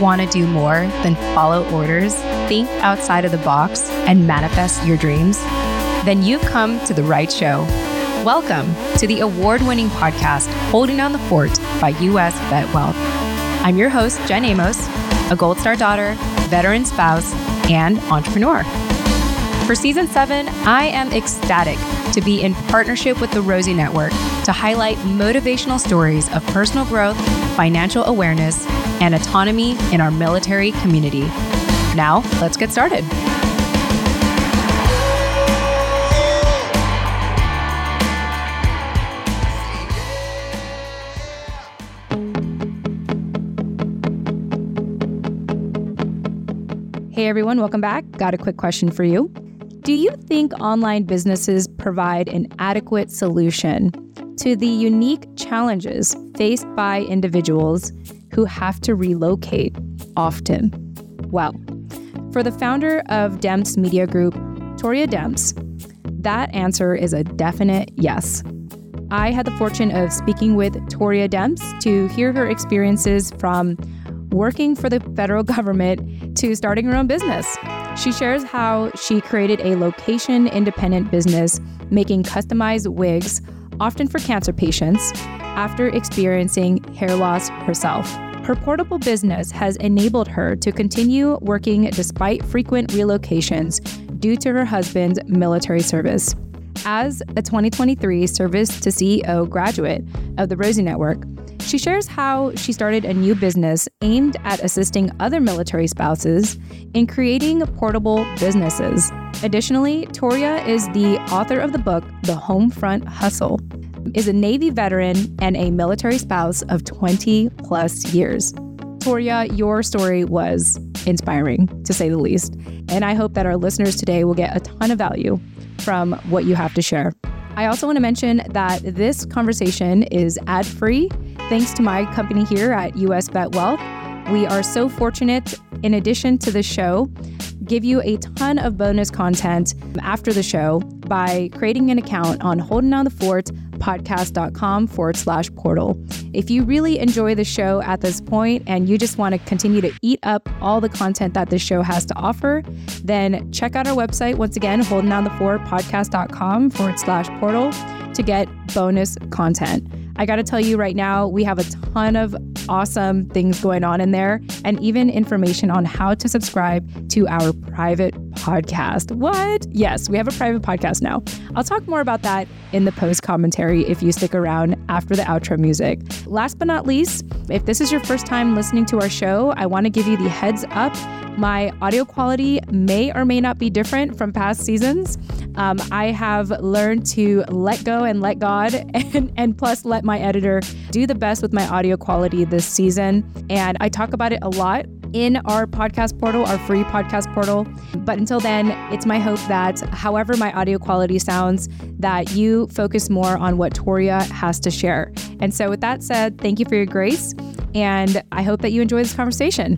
want to do more than follow orders, think outside of the box, and manifest your dreams, then you've come to the right show. Welcome to the award-winning podcast, Holding Down the Fort by U.S. Vet Wealth. I'm your host, Jen Amos, a Gold Star daughter, veteran spouse, and entrepreneur. For Season 7, I am ecstatic to be in partnership with The Rosie Network to highlight motivational stories of personal growth, financial awareness, and autonomy in our military community. Now, let's get started. Hey everyone, welcome back. Got a quick question for you. Do you think online businesses provide an adequate solution to the unique challenges faced by individuals who have to relocate often? Well, for the founder of Demps Media Group, Toria Demps, that answer is a definite yes. I had the fortune of speaking with Toria Demps to hear her experiences from working for the federal government to starting her own business. She shares how she created a location-independent business making customized wigs, often for cancer patients, after experiencing hair loss herself. Her portable business has enabled her to continue working despite frequent relocations due to her husband's military service. As a 2023 Service2CEO graduate of the Rosie Network, she shares how she started a new business aimed at assisting other military spouses in creating portable businesses. Additionally, Toria is the author of the book, The HomeFront Hustle, is a Navy veteran and a military spouse of 20 plus years. Toria, your story was inspiring, to say the least, and I hope that our listeners today will get a ton of value from what you have to share. I also want to mention that this conversation is ad-free, thanks to my company here at U.S. Vet Wealth. We are so fortunate, in addition to the show, give you a ton of bonus content after the show by creating an account on holdingdownthefortpodcast.com/portal. If you really enjoy the show at this point and you just want to continue to eat up all the content that the show has to offer, then check out our website once again, holdingdownthefortpodcast.com/portal to get bonus content. I got to tell you right now, we have a ton of awesome things going on in there and even information on how to subscribe to our private podcast. What? Yes, we have a private podcast now. I'll talk more about that in the post commentary if you stick around after the outro music. Last but not least, if this is your first time listening to our show, I want to give you the heads up. My audio quality may or may not be different from past seasons. I have learned to let go and let God and plus let my editor do the best with my audio quality this season. And I talk about it a lot in our podcast portal, our free podcast portal. But until then, it's my hope that however my audio quality sounds, that you focus more on what Toria has to share. And so with that said, thank you for your grace. And I hope that you enjoy this conversation.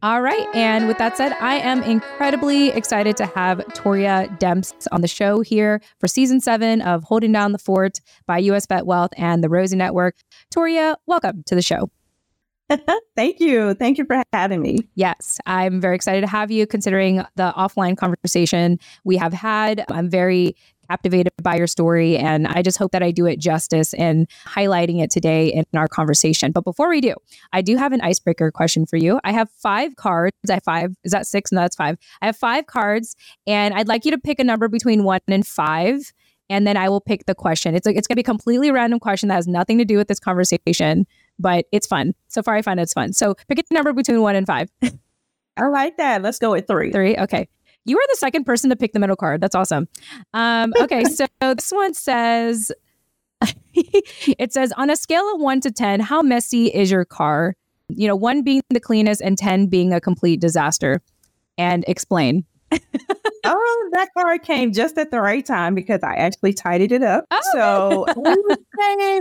All right. And with that said, I am incredibly excited to have Toria Demps on the show here for Season 7 of Holding Down the Fort by U.S. Vet Wealth and the Rosie Network. Toria, welcome to the show. Thank you. Thank you for having me. Yes, I'm very excited to have you considering the offline conversation we have had. I'm very captivated by your story, and I just hope that I do it justice in highlighting it today in our conversation. But before we do, I do have an icebreaker question for you. I have five cards. Is that six? No, that's five. I have five cards, and I'd like you to pick a number between 1 and 5, and then I will pick the question. It's going to be a completely random question that has nothing to do with this conversation, but it's fun. So far, I find it's fun. So pick a number between 1 and 5. I like that. Let's go with 3. 3? Okay. You are the second person to pick the middle card. That's awesome. Okay, so this one says, it says, on a scale of 1 to 10, how messy is your car? 1 being the cleanest and 10 being a complete disaster. And explain. Oh, that car came just at the right time because I actually tidied it up. Oh. So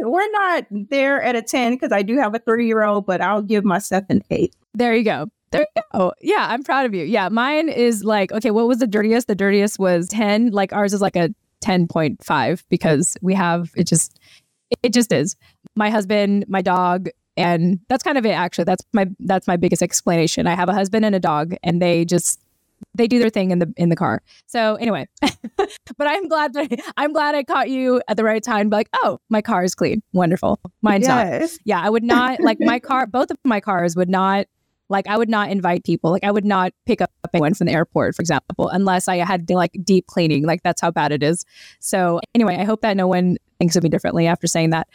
we're not there at a 10 because I do have a 3-year-old, but I'll give myself an 8. There you go. Yeah, I'm proud of you. Yeah, mine is like, okay, what was the dirtiest? The dirtiest was 10. Like ours is like a 10.5 because we have, it just, It just is. My husband, my dog, and that's kind of it, actually. That's my biggest explanation. I have a husband and a dog, and they do their thing in the car. So anyway, but I'm glad I caught you at the right time. Like, oh, my car is clean. Wonderful. Mine's not. Yeah. I would not like my car. Both of my cars would not like, I would not invite people. Like I would not pick up anyone from the airport, for example, unless I had like deep cleaning. Like that's how bad it is. So anyway, I hope that no one thinks of me differently after saying that.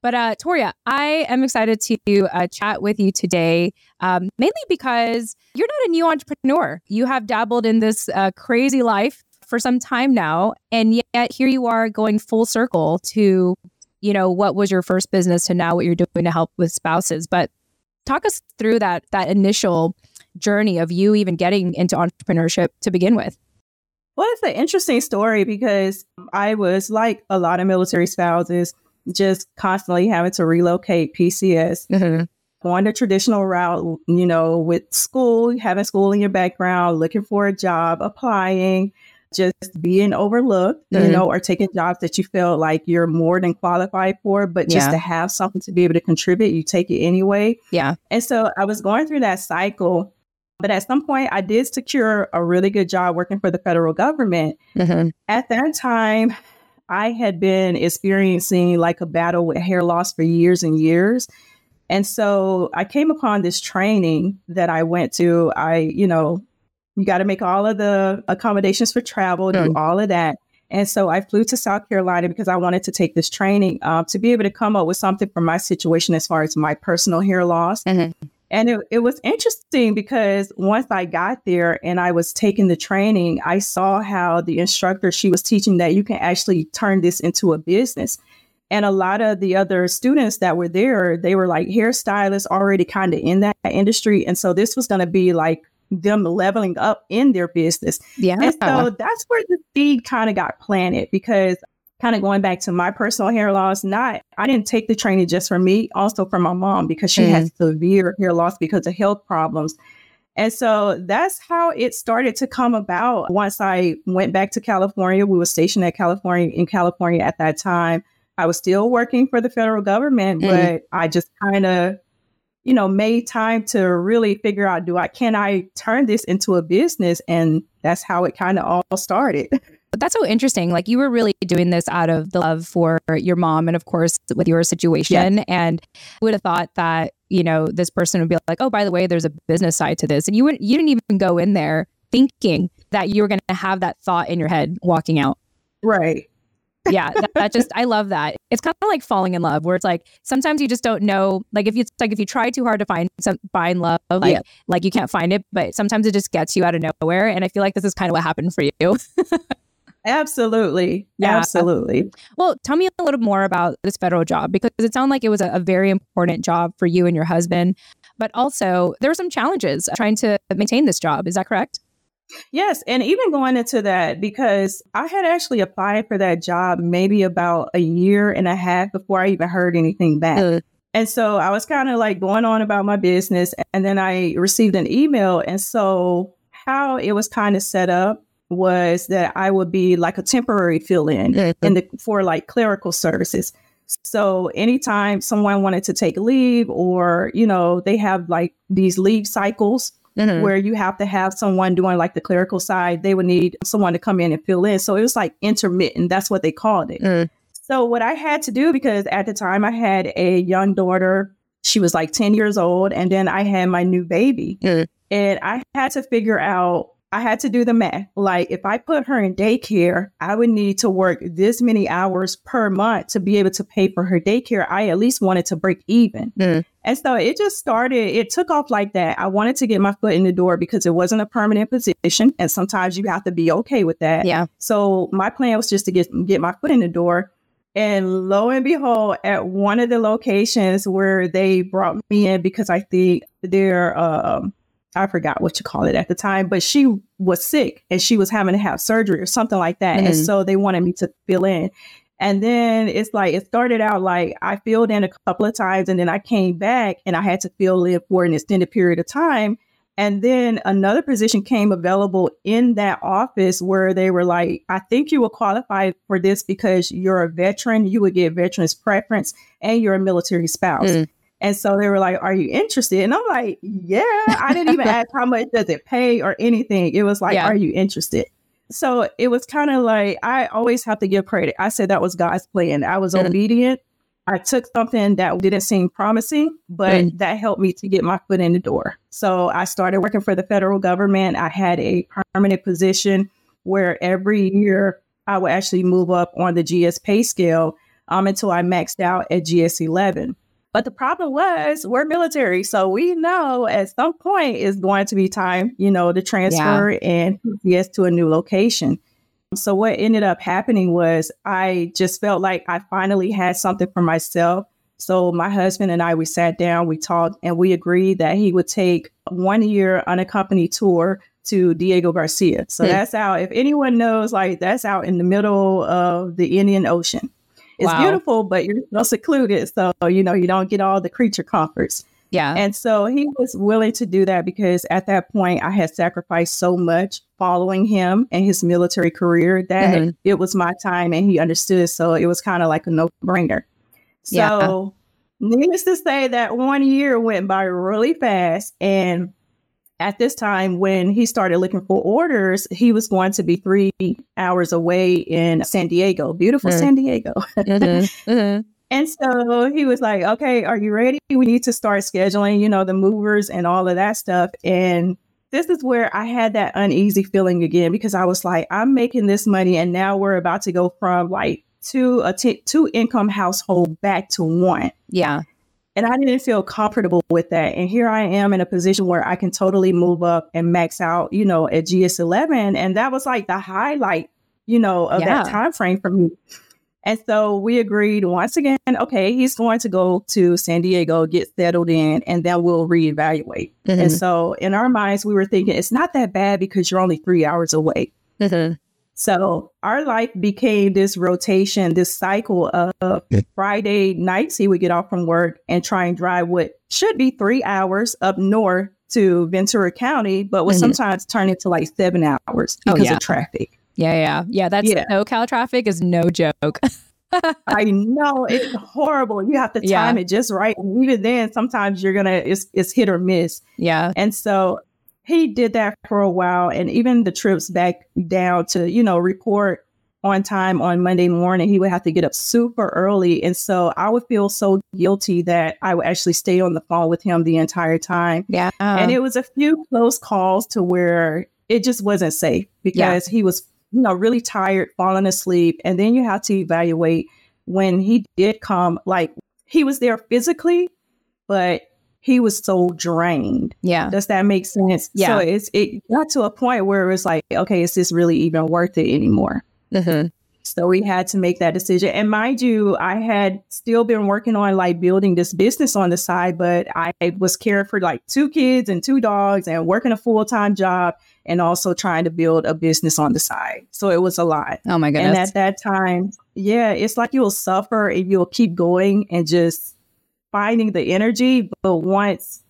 But Toria, I am excited to chat with you today, mainly because you're not a new entrepreneur. You have dabbled in this crazy life for some time now, and yet here you are going full circle to, you know, what was your first business to now what you're doing to help with spouses. But talk us through that initial journey of you even getting into entrepreneurship to begin with. Well, it's an interesting story because I was like a lot of military spouses, just constantly having to relocate PCS, mm-hmm. on the traditional route, you know, with school, having school in your background, looking for a job, applying, just being overlooked, mm-hmm. you know, or taking jobs that you feel like you're more than qualified for, but just to have something to be able to contribute, you take it anyway. Yeah. And so I was going through that cycle. But at some point, I did secure a really good job working for the federal government. Mm-hmm. At that time, I had been experiencing like a battle with hair loss for years and years. And so I came upon this training that I went to. You got to make all of the accommodations for travel, do all of that. And so I flew to South Carolina because I wanted to take this training to be able to come up with something for my situation as far as my personal hair loss. Mm-hmm. And it was interesting because once I got there and I was taking the training, I saw how the instructor, she was teaching that you can actually turn this into a business. And a lot of the other students that were there, they were like hairstylists already kind of in that industry. And so this was going to be like them leveling up in their business. Yeah. And so that's where the seed kind of got planted because kind of going back to my personal hair loss, I didn't take the training just for me, also for my mom, because she had severe hair loss because of health problems. And so that's how it started to come about. Once I went back to California, we were stationed in California at that time. I was still working for the federal government, but I just kind of, you know, made time to really figure out, can I turn this into a business? And that's how it kind of all started. But that's so interesting. Like you were really doing this out of the love for your mom and of course with your situation. Yeah. And you would have thought that, you know, this person would be like, oh, by the way, there's a business side to this. And you didn't even go in there thinking that you were going to have that thought in your head walking out. Right. Yeah. I love that. It's kind of like falling in love where it's like, sometimes you just don't know, like if you try too hard to find love, like you can't find it, but sometimes it just gets you out of nowhere. And I feel like this is kind of what happened for you. Absolutely. Yeah. Absolutely. Well, tell me a little more about this federal job, because it sounded like it was a very important job for you and your husband, but also there were some challenges trying to maintain this job. Is that correct? Yes. And even going into that, because I had actually applied for that job maybe about a year and a half before I even heard anything back. And so I was kind of like going on about my business, and then I received an email. And so how it was kind of set up was that I would be like a temporary fill-in for like clerical services. So anytime someone wanted to take leave, or, you know, they have like these leave cycles where you have to have someone doing like the clerical side, they would need someone to come in and fill in. So it was like intermittent. That's what they called it. So what I had to do, because at the time I had a young daughter, she was like 10 years old. And then I had my new baby and I had to do the math. Like if I put her in daycare, I would need to work this many hours per month to be able to pay for her daycare. I at least wanted to break even. And so it just started, it took off like that. I wanted to get my foot in the door because it wasn't a permanent position. And sometimes you have to be okay with that. Yeah. So my plan was just to get my foot in the door. And lo and behold, at one of the locations where they brought me in, because I think they're, I forgot what you call it at the time, but she was sick and she was having to have surgery or something like that. And so they wanted me to fill in. And then it's like, it started out like I filled in a couple of times, and then I came back and I had to fill in for an extended period of time. And then another position came available in that office where they were like, I think you will qualify for this because you're a veteran, you would get veterans preference, and you're a military spouse. Mm. And so they were like, are you interested? And I'm like, yeah, I didn't even ask how much does it pay or anything. It was like, yeah. Are you interested? So it was kind of like, I always have to give credit. I said that was God's plan. I was obedient. I took something that didn't seem promising, but that helped me to get my foot in the door. So I started working for the federal government. I had a permanent position where every year I would actually move up on the GS pay scale until I maxed out at GS 11. But the problem was we're military. So we know at some point it's going to be time, you know, to transfer and PCS to a new location. So what ended up happening was I just felt like I finally had something for myself. So my husband and I, we sat down, we talked, and we agreed that he would take 1 year unaccompanied tour to Diego Garcia. So that's out. If anyone knows, like that's out in the middle of the Indian Ocean. It's beautiful, but you're so secluded. So, you know, you don't get all the creature comforts. Yeah. And so he was willing to do that because at that point I had sacrificed so much following him and his military career that it was my time and he understood. So it was kind of like a no-brainer. So needless to say that 1 year went by really fast. And at this time, when he started looking for orders, he was going to be 3 hours away in San Diego, beautiful San Diego. And so he was like, okay, are you ready? We need to start scheduling, you know, the movers and all of that stuff. And this is where I had that uneasy feeling again, because I was like, I'm making this money. And now we're about to go from like two income household back to one. Yeah. And I didn't feel comfortable with that. And here I am in a position where I can totally move up and max out, you know, at GS11. And that was like the highlight, you know, of that time frame for me. And so we agreed once again, okay, he's going to go to San Diego, get settled in, and then we'll reevaluate. And so in our minds, we were thinking, it's not that bad because you're only 3 hours away. So our life became this rotation, this cycle of Friday nights, he would get off from work and try and drive what should be 3 hours up north to Ventura County, but would sometimes turn into like 7 hours because of traffic. That's SoCal traffic is no joke. I know, it's horrible. You have to time it just right. And even then, sometimes you're going to, it's hit or miss. Yeah. And so he did that for a while. And even the trips back down to, you know, report on time on Monday morning, he would have to get up super early. And so I would feel so guilty that I would actually stay on the phone with him the entire time. Yeah. And it was a few close calls to where it just wasn't safe because he was, you know, really tired, falling asleep. And then you have to evaluate when he did come, like he was there physically, but he was so drained. Yeah. Does that make sense? Yeah. So it got to a point where it was like, okay, is this really even worth it anymore? So we had to make that decision. And mind you, I had still been working on like building this business on the side, but I was caring for like 2 kids and 2 dogs and working a full-time job and also trying to build a business on the side. So it was a lot. Oh my goodness. And at that time, it's like you'll suffer and you'll keep going and just finding the energy. But once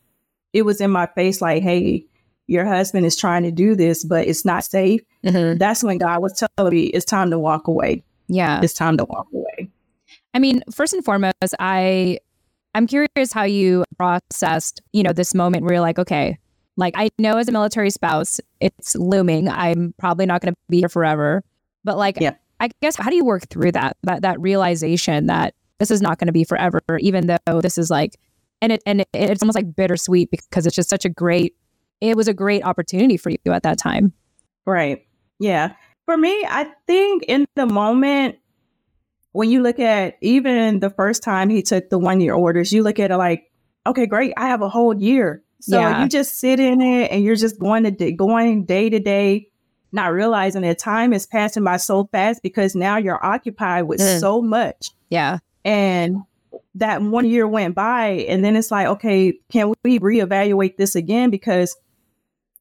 it was in my face, like, hey, your husband is trying to do this, but it's not safe. That's when God was telling me it's time to walk away. Yeah. It's time to walk away. I mean, first and foremost, I'm curious how you processed, you know, this moment where you're like, okay, like I know as a military spouse, it's looming. I'm probably not going to be here forever. But like, I guess, how do you work through that realization that this is not going to be forever, even though this is like, and it's almost like bittersweet because it's just such it was a great opportunity for you at that time. Right. Yeah. For me, I think in the moment, when you look at even the first time he took the 1 year orders, you look at it like, okay, great. I have a whole year. So you just sit in it and you're just going day to day, not realizing that time is passing by so fast because now you're occupied with so much. Yeah. And that 1 year went by and then it's like, okay, can we reevaluate this again? Because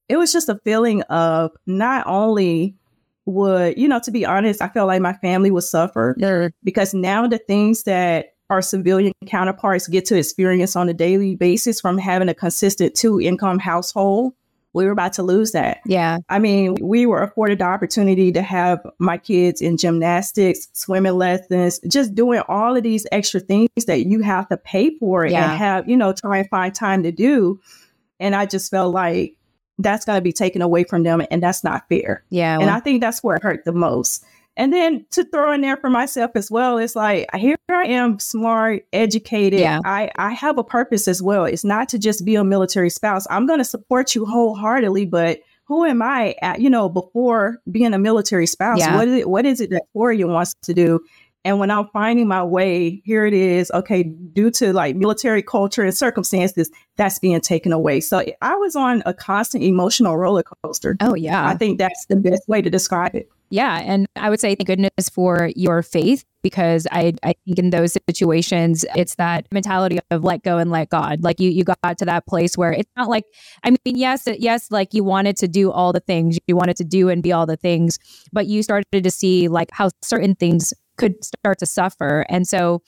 it was just a feeling of not only would, you know, to be honest, I felt like my family would suffer because now the things that our civilian counterparts get to experience on a daily basis from having a consistent 2-income household we were about to lose that. Yeah. I mean, we were afforded the opportunity to have my kids in gymnastics, swimming lessons, just doing all of these extra things that you have to pay for and have, you know, try and find time to do. And I just felt like that's going to be taken away from them. And that's not fair. Yeah. Well, and I think that's where it hurt the most. And then to throw in there for myself as well, it's like, here I am, smart, educated. Yeah. I have a purpose as well. It's not to just be a military spouse. I'm going to support you wholeheartedly, but who am I at, you know, before being a military spouse? Yeah. What is it that Toria wants to do? And when I'm finding my way, here it is. Okay, due to like military culture and circumstances, that's being taken away. So I was on a constant emotional roller coaster. Oh, yeah. I think that's the best way to describe it. Yeah. And I would say thank goodness for your faith, because I think in those situations, it's that mentality of let go and let God. Like you got to that place where it's not like, I mean, yes, like you wanted to do all the things, you wanted to do and be all the things, but you started to see like how certain things could start to suffer. And so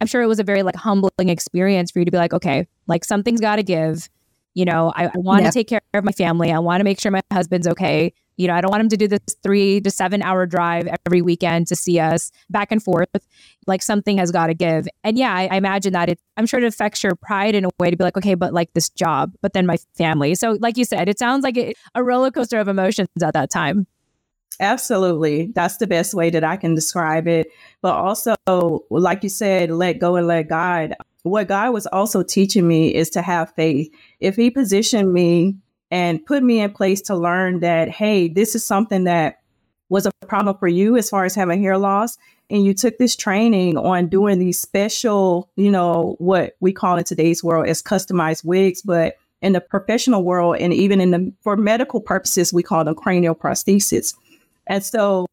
I'm sure it was a very like humbling experience for you to be like, okay, like something's got to give. You know, I want to take care of my family. I want to make sure my husband's okay. You know, I don't want him to do this 3 to 7 hour drive every weekend to see us back and forth. Like something has got to give. And yeah, I imagine that I'm sure it affects your pride in a way to be like, okay, but like this job, but then my family. So like you said, it sounds like a roller coaster of emotions at that time. Absolutely. That's the best way that I can describe it. But also, like you said, let go and let God. What God was also teaching me is to have faith. If he positioned me and put me in place to learn that, hey, this is something that was a problem for you as far as having hair loss, and you took this training on doing these special, you know, what we call in today's world as customized wigs, but in the professional world and even for medical purposes, we call them cranial prosthesis. And so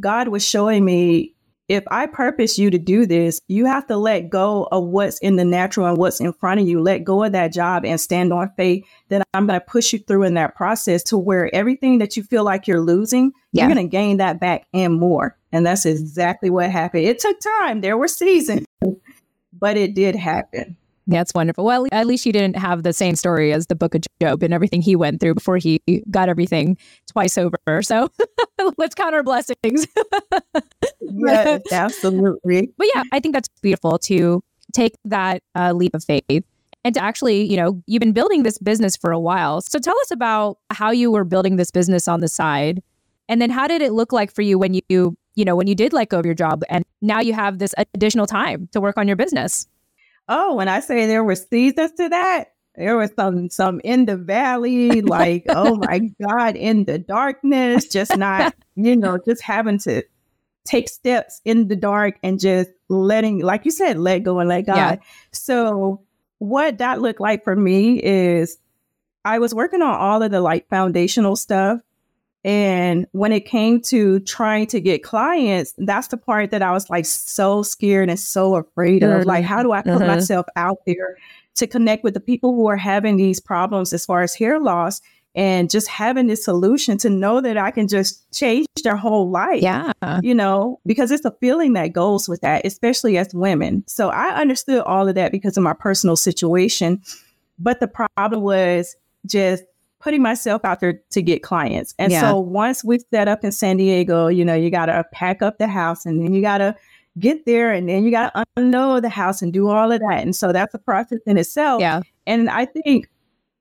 God was showing me, if I purpose you to do this, you have to let go of what's in the natural and what's in front of you. Let go of that job and stand on faith that I'm going to push you through in that process to where everything that you feel like you're losing, you're going to gain that back and more. And that's exactly what happened. It took time. There were seasons, but it did happen. That's wonderful. Well, at least you didn't have the same story as the book of Job and everything he went through before he got everything twice over. So let's count our blessings. Yes, absolutely. But yeah, I think that's beautiful to take that leap of faith and to actually, you know, you've been building this business for a while. So tell us about how you were building this business on the side. And then how did it look like for you when you did let go of your job and now you have this additional time to work on your business? Oh, when I say there were seasons to that, there was some in the valley, like, oh my God, in the darkness, just not, you know, just having to take steps in the dark and just letting, like you said, let go and let God. Yeah. So what that looked like for me is I was working on all of the like foundational stuff. And when it came to trying to get clients, that's the part that I was like so scared and so afraid of. Like, how do I put myself out there to connect with the people who are having these problems as far as hair loss and just having this solution to know that I can just change their whole life? Yeah. You know, because it's a feeling that goes with that, especially as women. So I understood all of that because of my personal situation. But the problem was just putting myself out there to get clients. And so once we set up in San Diego, you know, you got to pack up the house and then you got to get there and then you got to unload the house and do all of that. And so that's a process in itself. Yeah. And I think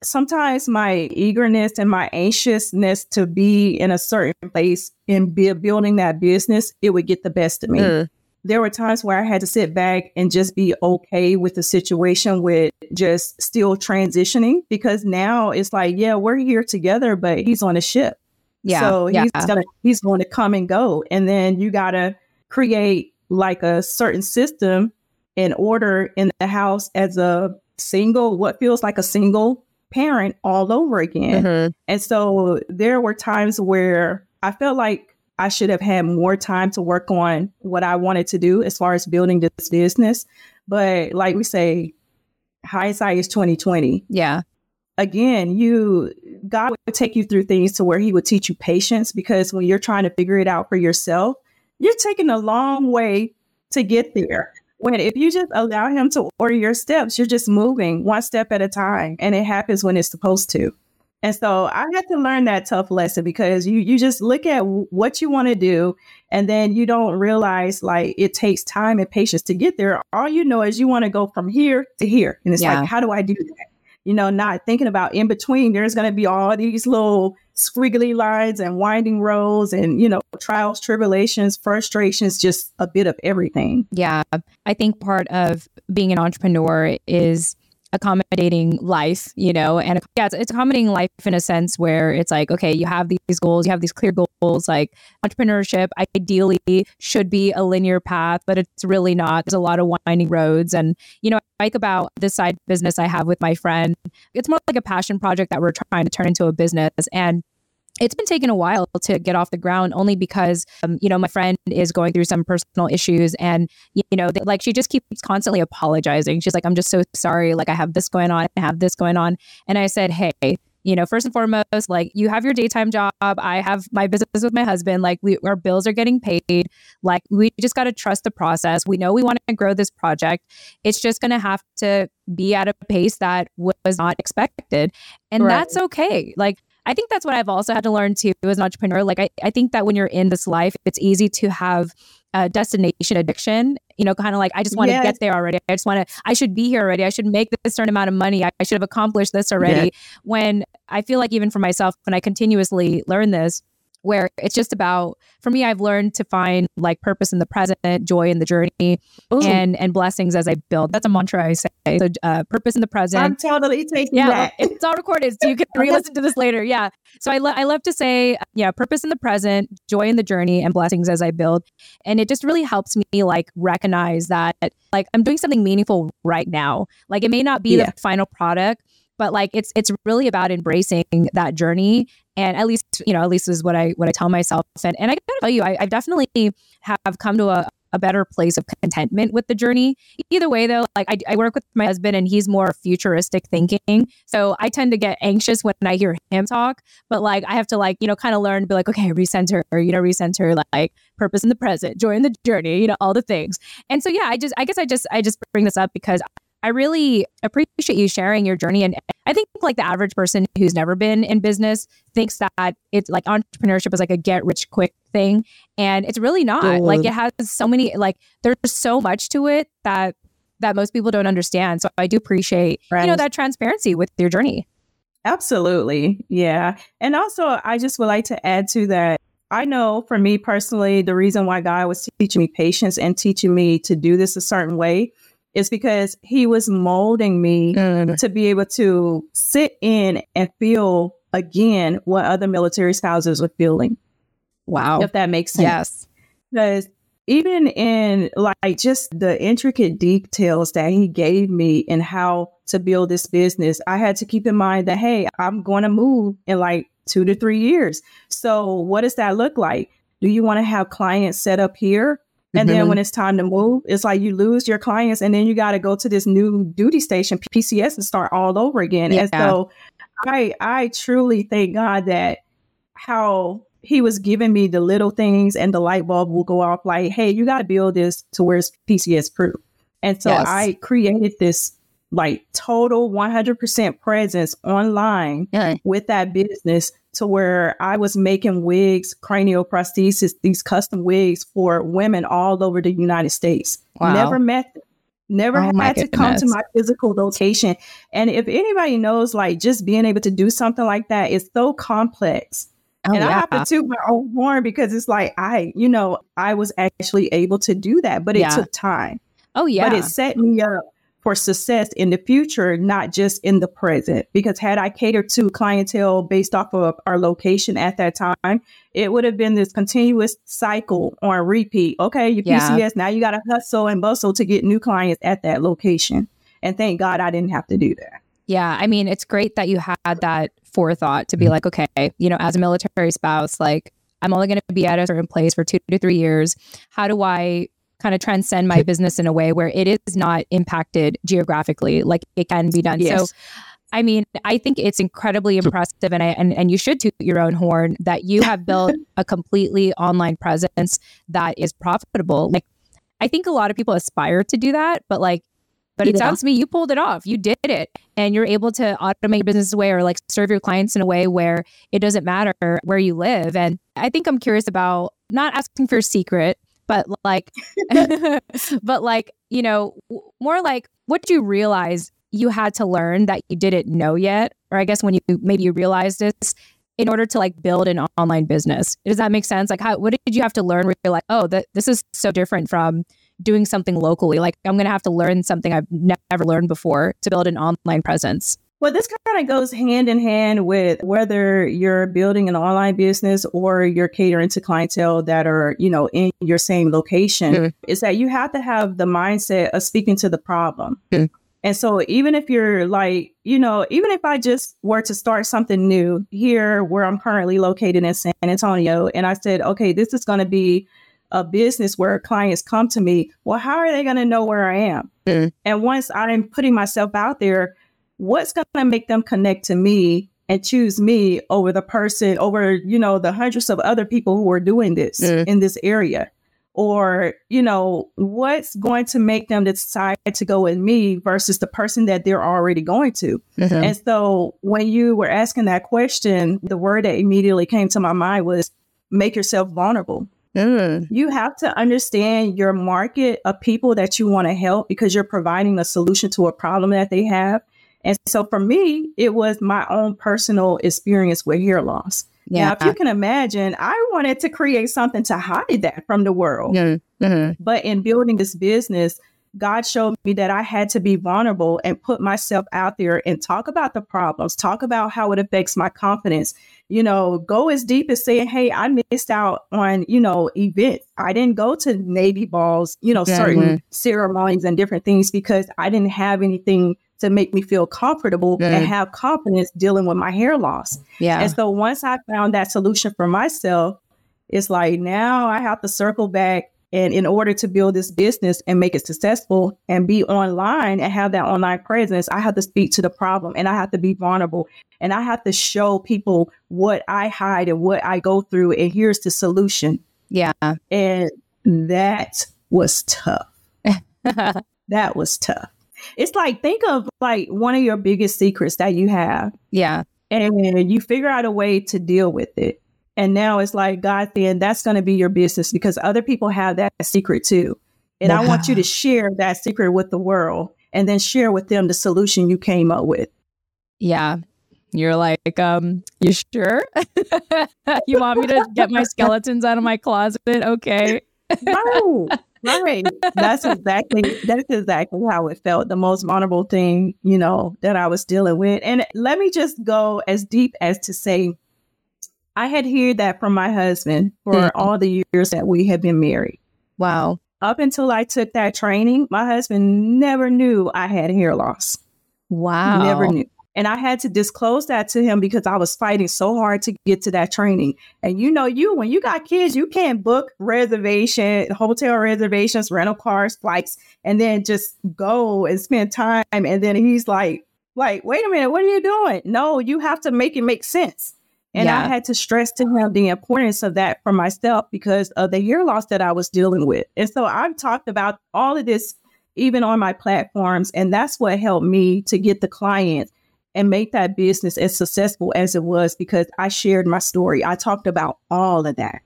sometimes my eagerness and my anxiousness to be in a certain place and be building that business, it would get the best of me. There were times where I had to sit back and just be okay with the situation with just still transitioning, because now it's like, yeah, we're here together, but he's on a ship. Yeah. So he's going to come and go. And then you got to create like a certain system in order in the house as a single, what feels like a single parent all over again. And so there were times where I felt like I should have had more time to work on what I wanted to do as far as building this business. But like we say, hindsight is 20/20. Yeah. Again, God would take you through things to where he would teach you patience, because when you're trying to figure it out for yourself, you're taking a long way to get there. When if you just allow him to order your steps, you're just moving one step at a time, and it happens when it's supposed to. And so I had to learn that tough lesson, because you just look at what you want to do, and then you don't realize like it takes time and patience to get there. All you know is you want to go from here to here. And it's like, how do I do that? You know, not thinking about in between, there's going to be all these little squiggly lines and winding roads and, you know, trials, tribulations, frustrations, just a bit of everything. Yeah. I think part of being an entrepreneur is accommodating life, you know, and it's accommodating life in a sense where it's like, okay, you have these goals, you have these clear goals, like entrepreneurship ideally should be a linear path, but it's really not. There's a lot of winding roads. And, you know, I like about this side business I have with my friend, it's more like a passion project that we're trying to turn into a business. And it's been taking a while to get off the ground, only because, you know, my friend is going through some personal issues, and, you know, she just keeps constantly apologizing. She's like, I'm just so sorry. Like, I have this going on, I have this going on. And I said, hey, you know, first and foremost, like, you have your daytime job. I have my business with my husband. Like, our bills are getting paid. Like, we just got to trust the process. We know we want to grow this project. It's just going to have to be at a pace that was not expected. And that's okay. Like, I think that's what I've also had to learn too as an entrepreneur. Like, I think that when you're in this life, it's easy to have a destination addiction, you know, kind of like, I just want to get there already. I should be here already. I should make this certain amount of money. I should have accomplished this already. When I feel like, even for myself, when I continuously learn this, where it's just about, for me, I've learned to find like purpose in the present, joy in the journey, and blessings as I build. That's a mantra I say. So purpose in the present. I'm totally taking that. It's all recorded, so you can re-listen to this later. Yeah. So I love to say, purpose in the present, joy in the journey, and blessings as I build. And it just really helps me like recognize that like I'm doing something meaningful right now. Like, it may not be the final product, but like it's really about embracing that journey. And at least is what I tell myself. And I gotta tell you, I definitely have come to a better place of contentment with the journey. Either way though, like I work with my husband, and he's more futuristic thinking. So I tend to get anxious when I hear him talk, but like I have to like, you know, kind of learn to be like, okay, recenter, like purpose in the present, joy in the journey, you know, all the things. And so, yeah, I guess I just bring this up because I really appreciate you sharing your journey. And I think like the average person who's never been in business thinks that it's like entrepreneurship is like a get rich quick thing. And it's really not. Like, it has so many, like there's so much to it that most people don't understand. So I do appreciate, you know, that transparency with your journey. Absolutely. Yeah. And also I just would like to add to that. I know for me personally, the reason why God was teaching me patience and teaching me to do this a certain way, it's because he was molding me to be able to sit in and feel again what other military spouses were feeling. Wow. If that makes sense. Yes. Because even in like just the intricate details that he gave me in how to build this business, I had to keep in mind that, hey, I'm going to move in like 2 to 3 years. So what does that look like? Do you want to have clients set up here? And then when it's time to move, it's like you lose your clients, and then you got to go to this new duty station, PCS, and start all over again. Yeah. And so I truly thank God that how he was giving me the little things, and the light bulb will go off like, hey, you got to build this to where it's PCS proof. And so I created this like total 100% presence online with that business, to where I was making wigs, cranial prosthesis, these custom wigs for women all over the United States. Wow. Never met them. Never had to come to my physical location. And if anybody knows, like just being able to do something like that is so complex. I have to toot my own horn, because it's like I was actually able to do that, but it took time. Oh yeah. But it set me up for success in the future, not just in the present. Because had I catered to clientele based off of our location at that time, it would have been this continuous cycle on repeat. Okay, your PCS, now you got to hustle and bustle to get new clients at that location. And thank God I didn't have to do that. Yeah, I mean, it's great that you had that forethought to be like, okay, you know, as a military spouse, like I'm only going to be at a certain place for 2 to 3 years. How do I kind of transcend my business in a way where it is not impacted geographically, like it can be done. Yes. So, I mean, I think it's incredibly impressive, and you should toot your own horn that you have built a completely online presence that is profitable. Like, I think a lot of people aspire to do that, but like But it sounds to me you pulled it off. You did it. And you're able to automate your business away, or like serve your clients in a way where it doesn't matter where you live. And I think I'm curious about, not asking for a secret, but like, you know, more like, what did you realize you had to learn that you didn't know yet? Or I guess when you, maybe you realized this in order to like build an online business. Does that make sense? Like how, what did you have to learn where you're like, oh, this is so different from doing something locally. Like I'm going to have to learn something I've never learned before to build an online presence. Well, this kind of goes hand in hand with whether you're building an online business or you're catering to clientele that are, you know, in your same location, is that you have to have the mindset of speaking to the problem. And so even if you're like, you know, even if I just were to start something new here where I'm currently located in San Antonio, and I said, okay, this is going to be a business where clients come to me, well, how are they going to know where I am? And once I'm putting myself out there, what's going to make them connect to me and choose me over the person, over, you know, the hundreds of other people who are doing this in this area? Or, you know, what's going to make them decide to go with me versus the person that they're already going to? And so when you were asking that question, the word that immediately came to my mind was make yourself vulnerable. You have to understand your market of people that you want to help, because you're providing a solution to a problem that they have. And so for me, it was my own personal experience with hair loss. Now, if you can imagine, I wanted to create something to hide that from the world. But in building this business, God showed me that I had to be vulnerable and put myself out there and talk about the problems, talk about how it affects my confidence. You know, go as deep as saying, hey, I missed out on, you know, events. I didn't go to Navy balls, you know, certain ceremonies and different things because I didn't have anything to make me feel comfortable and have confidence dealing with my hair loss. And so once I found that solution for myself, it's like, now I have to circle back. And in order to build this business and make it successful and be online and have that online presence, I have to speak to the problem, and I have to be vulnerable, and I have to show people what I hide and what I go through. And here's the solution. And that was tough. That was tough. It's like, think of like one of your biggest secrets that you have. And you figure out a way to deal with it. And now it's like, God, then that's going to be your business, because other people have that secret too. And I want you to share that secret with the world, and then share with them the solution you came up with. You're like, you sure? You want me to get my skeletons out of my closet? Okay. No. Right. That's exactly how it felt. The most vulnerable thing, you know, that I was dealing with. And let me just go as deep as to say, I had heard that from my husband for all the years that we had been married. Up until I took that training, my husband never knew I had hair loss. Never knew. And I had to disclose that to him because I was fighting so hard to get to that training. And you know, when you got kids, you can't book hotel reservations, rental cars, flights, and then just go and spend time. And then he's like, wait a minute, what are you doing? No, you have to make it make sense. And I had to stress to him the importance of that for myself because of the hair loss that I was dealing with. And so I've talked about all of this, even on my platforms. And that's what helped me to get the clients and make that business as successful as it was, because I shared my story. I talked about all of that.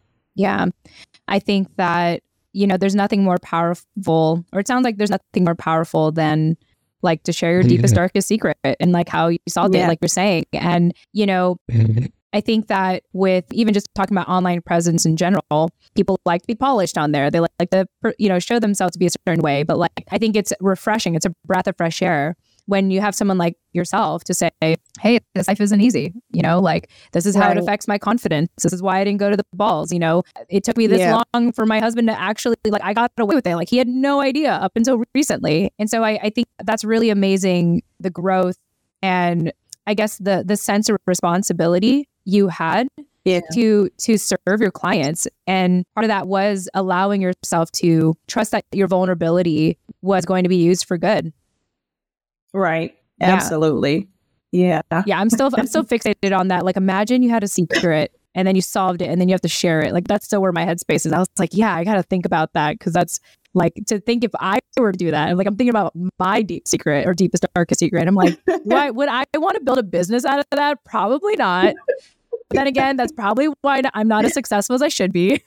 I think that, you know, there's nothing more powerful, or it sounds like there's nothing more powerful than like to share your deepest, darkest secret and like how you solved it, like you're saying. And, you know, I think that with even just talking about online presence in general, people like to be polished on there. They like to, you know, show themselves to be a certain way. But like, I think it's refreshing. It's a breath of fresh air when you have someone like yourself to say, hey, this life isn't easy. You know, like this is how it affects my confidence. This is why I didn't go to the balls. You know, it took me this long for my husband to actually like, I got away with it. Like he had no idea up until recently. And so I think that's really amazing. The growth and I guess the sense of responsibility you had to serve your clients. And part of that was allowing yourself to trust that your vulnerability was going to be used for good. Right. Yeah. Absolutely. Yeah. Yeah. I'm still fixated on that. Like, imagine you had a secret and then you solved it and then you have to share it. Like, that's still where my headspace is. I was like, yeah, I got to think about that because that's Like, to think if I were to do that, I'm like, I'm thinking about my deep secret or deepest, darkest secret. And I'm like, why would I want to build a business out of that? Probably not. But then again, that's probably why I'm not as successful as I should be.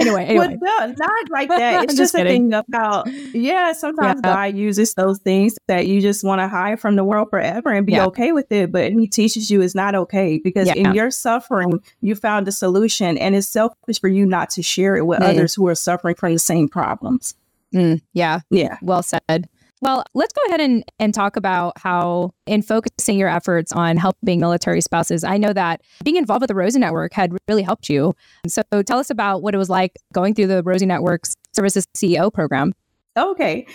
Anyway. Well, no, not like that. It's just a thing about, sometimes God uses those things that you just want to hide from the world forever and be okay with it. But he teaches you it's not okay, because in your suffering, you found a solution, and it's selfish for you not to share it with others who are suffering from the same problems. Yeah. Well said. Well, let's go ahead and talk about how, in focusing your efforts on helping military spouses, I know that being involved with the Rosie Network had really helped you. So tell us about what it was like going through the Rosie Network's Service2CEO program. Okay.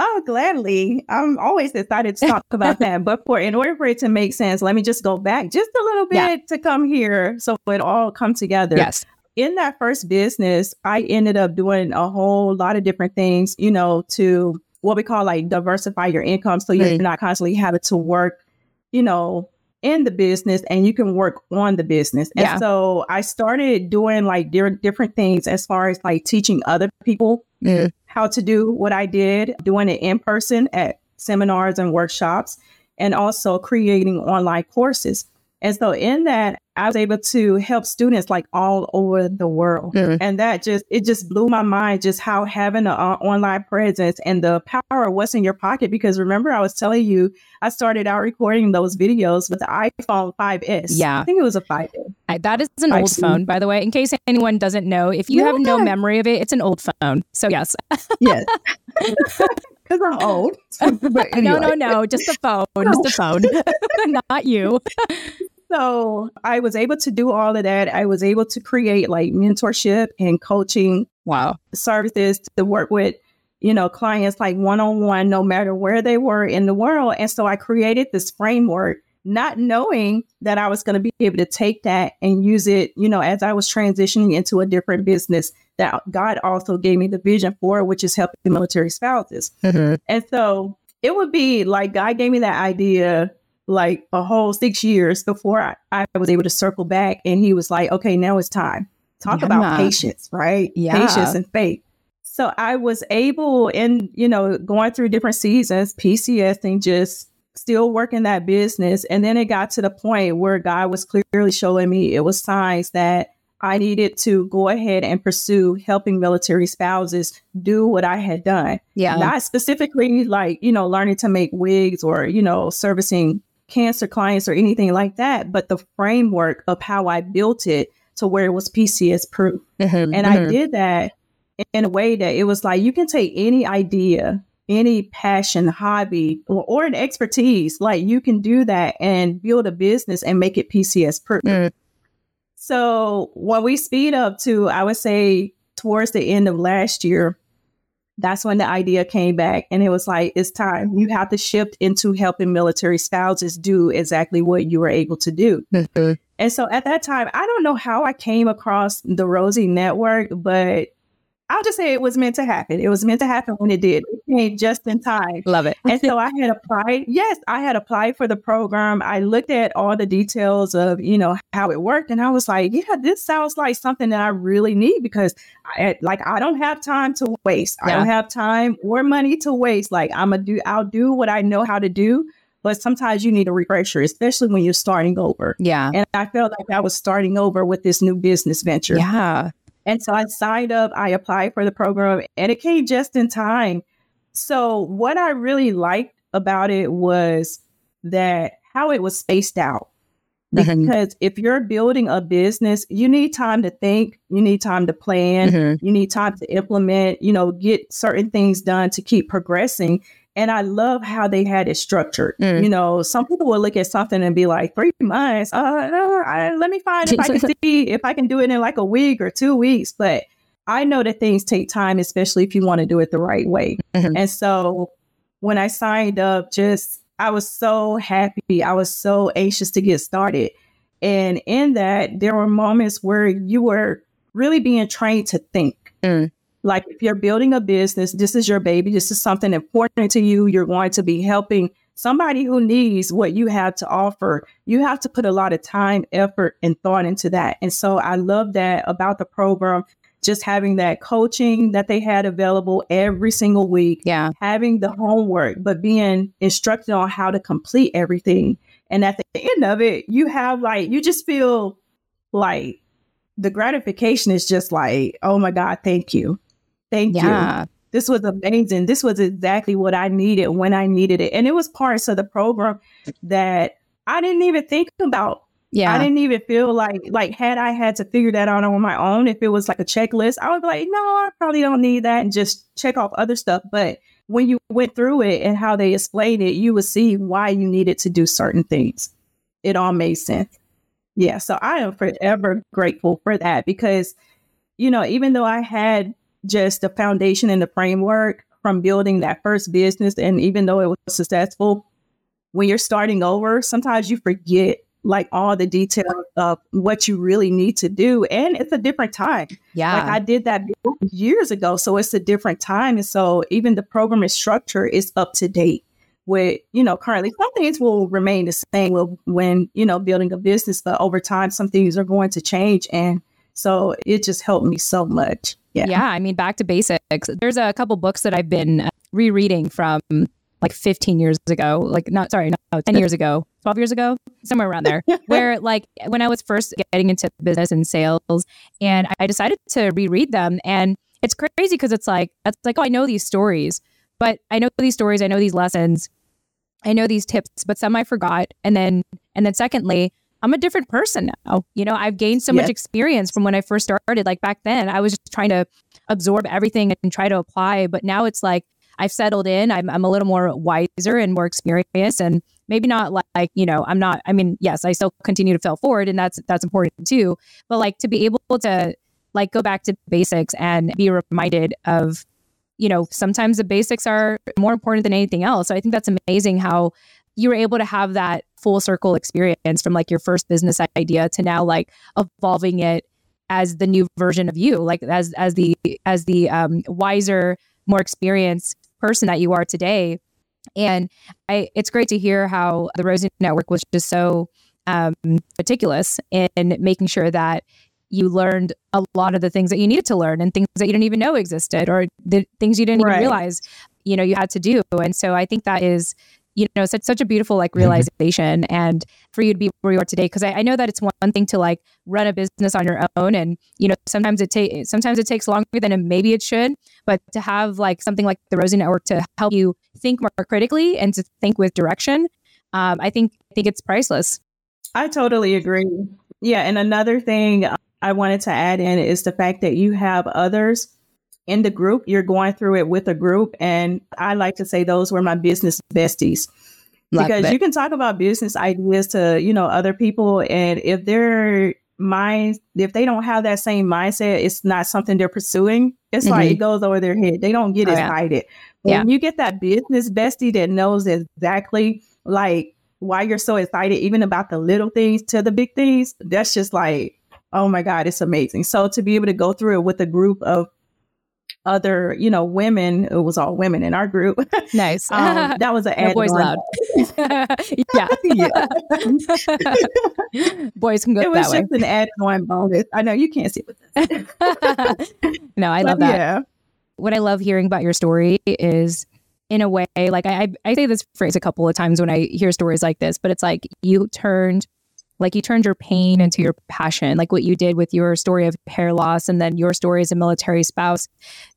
Oh, gladly. I'm always excited to talk about that. But in order for it to make sense, let me just go back just a little bit to come here so it all come together. Yes. In that first business, I ended up doing a whole lot of different things, to what we call like diversify your income. So you're not constantly having to work, in the business, and you can work on the business. And so I started doing like different things as far as like teaching other people how to do what I did, doing it in person at seminars and workshops, and also creating online courses. And so in that, I was able to help students like all over the world. And that it just blew my mind, just how having an online presence and the power of what's in your pocket. Because remember, I was telling you, I started out recording those videos with the iPhone 5S. Yeah. I think it was a 5S. That is an old phone, by the way, in case anyone doesn't know. If you have no memory of it, it's an old phone. So yes. Because I'm old. But anyway. No. Just the phone. No. Just the phone. Not you. So I was able to do all of that. I was able to create like mentorship and coaching services to work with, clients like one-on-one, no matter where they were in the world. And so I created this framework, not knowing that I was going to be able to take that and use it, as I was transitioning into a different business that God also gave me the vision for, which is helping military spouses. And so it would be like God gave me that idea like a whole 6 years before I was able to circle back. And he was like, okay, now it's time. Talk about patience, right? Yeah. Patience and faith. So I was able, in, going through different seasons, PCS, and just still working that business. And then it got to the point where God was clearly showing me it was signs that I needed to go ahead and pursue helping military spouses do what I had done. Yeah. Not specifically like, learning to make wigs or, servicing cancer clients or anything like that, but the framework of how I built it to where it was PCS proof. And I did that in a way that it was like, you can take any idea, any passion, hobby, or an expertise, like you can do that and build a business and make it PCS proof. So when we speed up to, I would say towards the end of last year, that's when the idea came back, and it was like, it's time. You have to shift into helping military spouses do exactly what you were able to do. And so at that time, I don't know how I came across the Rosie Network, but I'll just say it was meant to happen. It was meant to happen when it did. It came just in time. Love it. And so I had applied. Yes, I had applied for the program. I looked at all the details of, how it worked. And I was like, this sounds like something that I really need, because I don't have time to waste. Yeah. I don't have time or money to waste. Like, I'll do what I know how to do. But sometimes you need a refresher, especially when you're starting over. Yeah. And I felt like I was starting over with this new business venture. Yeah. And so I signed up, I applied for the program, and it came just in time. So what I really liked about it was that how it was spaced out. Because if you're building a business, you need time to think, you need time to plan, you need time to implement, get certain things done to keep progressing. And I love how they had it structured. Some people will look at something and be like, 3 months. Let me find if I can see if I can do it in like a week or 2 weeks. But I know that things take time, especially if you want to do it the right way. And so when I signed up, I was so happy. I was so anxious to get started. And in that, there were moments where you were really being trained to think. Like, if you're building a business, this is your baby. This is something important to you. You're going to be helping somebody who needs what you have to offer. You have to put a lot of time, effort, and thought into that. And so I love that about the program, just having that coaching that they had available every single week, having the homework, but being instructed on how to complete everything. And at the end of it, you have like, you just feel like the gratification is just like, oh my God, thank you. Thank you. This was amazing. This was exactly what I needed when I needed it. And it was parts of the program that I didn't even think about. Yeah. I didn't even feel like had I had to figure that out on my own, if it was like a checklist, I would be like, no, I probably don't need that and just check off other stuff. But when you went through it and how they explained it, you would see why you needed to do certain things. It all made sense. Yeah. So I am forever grateful for that because, you know, even though I had just the foundation and the framework from building that first business, and even though it was successful, when you're starting over, sometimes you forget like all the details of what you really need to do. And it's a different time. Yeah. Like I did that years ago. So it's a different time. And so even the program and structure is up to date with, you know, currently some things will remain the same when, you know, building a business, but over time, some things are going to change. And so it just helped me so much. Yeah. I mean, back to basics. There's a couple books that I've been rereading from like 15 years ago, like 10 years ago, 12 years ago, somewhere around there, where like when I was first getting into business and sales, and I decided to reread them. And it's crazy because it's like, oh, I know these stories, but I know these stories. I know these lessons. I know these tips, but some I forgot. And then secondly, I'm a different person now. You know, I've gained so much experience from when I first started. Like back then, I was just trying to absorb everything and try to apply. But now it's like I've settled in. I'm a little more wiser and more experienced, and maybe not like, you know, I'm not. I mean, yes, I still continue to fail forward, and that's important too. But like to be able to like go back to basics and be reminded of, you know, sometimes the basics are more important than anything else. So I think that's amazing how you were able to have that full circle experience from like your first business idea to now like evolving it as the new version of you, like as the wiser, more experienced person that you are today. And it's great to hear how the Rosie Network was just so meticulous in making sure that you learned a lot of the things that you needed to learn and things that you didn't even know existed, or the things you didn't even realize, you know, you had to do. And so I think that is, you know, such a beautiful like realization, and for you to be where you are today. Because I know that it's one thing to like run a business on your own, and you know sometimes it takes longer than maybe it should. But to have like something like the Rosie Network to help you think more critically and to think with direction, I think it's priceless. I totally agree. Yeah, and another thing I wanted to add in is the fact that you have others in the group, you're going through it with a group. And I like to say those were my business besties, because you can talk about business ideas to, you know, other people. And if their minds, if they don't have that same mindset, it's not something they're pursuing. It's like it goes over their head. They don't get excited. Yeah. When you get that business bestie that knows exactly like why you're so excited, even about the little things to the big things, that's just like, oh my God, it's amazing. So to be able to go through it with a group of other, you know, women. It was all women in our group. Nice. That was an ad. Boys loud. Boys can go that way. It was just an add-on bonus. I know you can't see it with this. No, I love that. Yeah. What I love hearing about your story is, in a way, like I say this phrase a couple of times when I hear stories like this, but it's like you turned your pain into your passion, like what you did with your story of hair loss and then your story as a military spouse.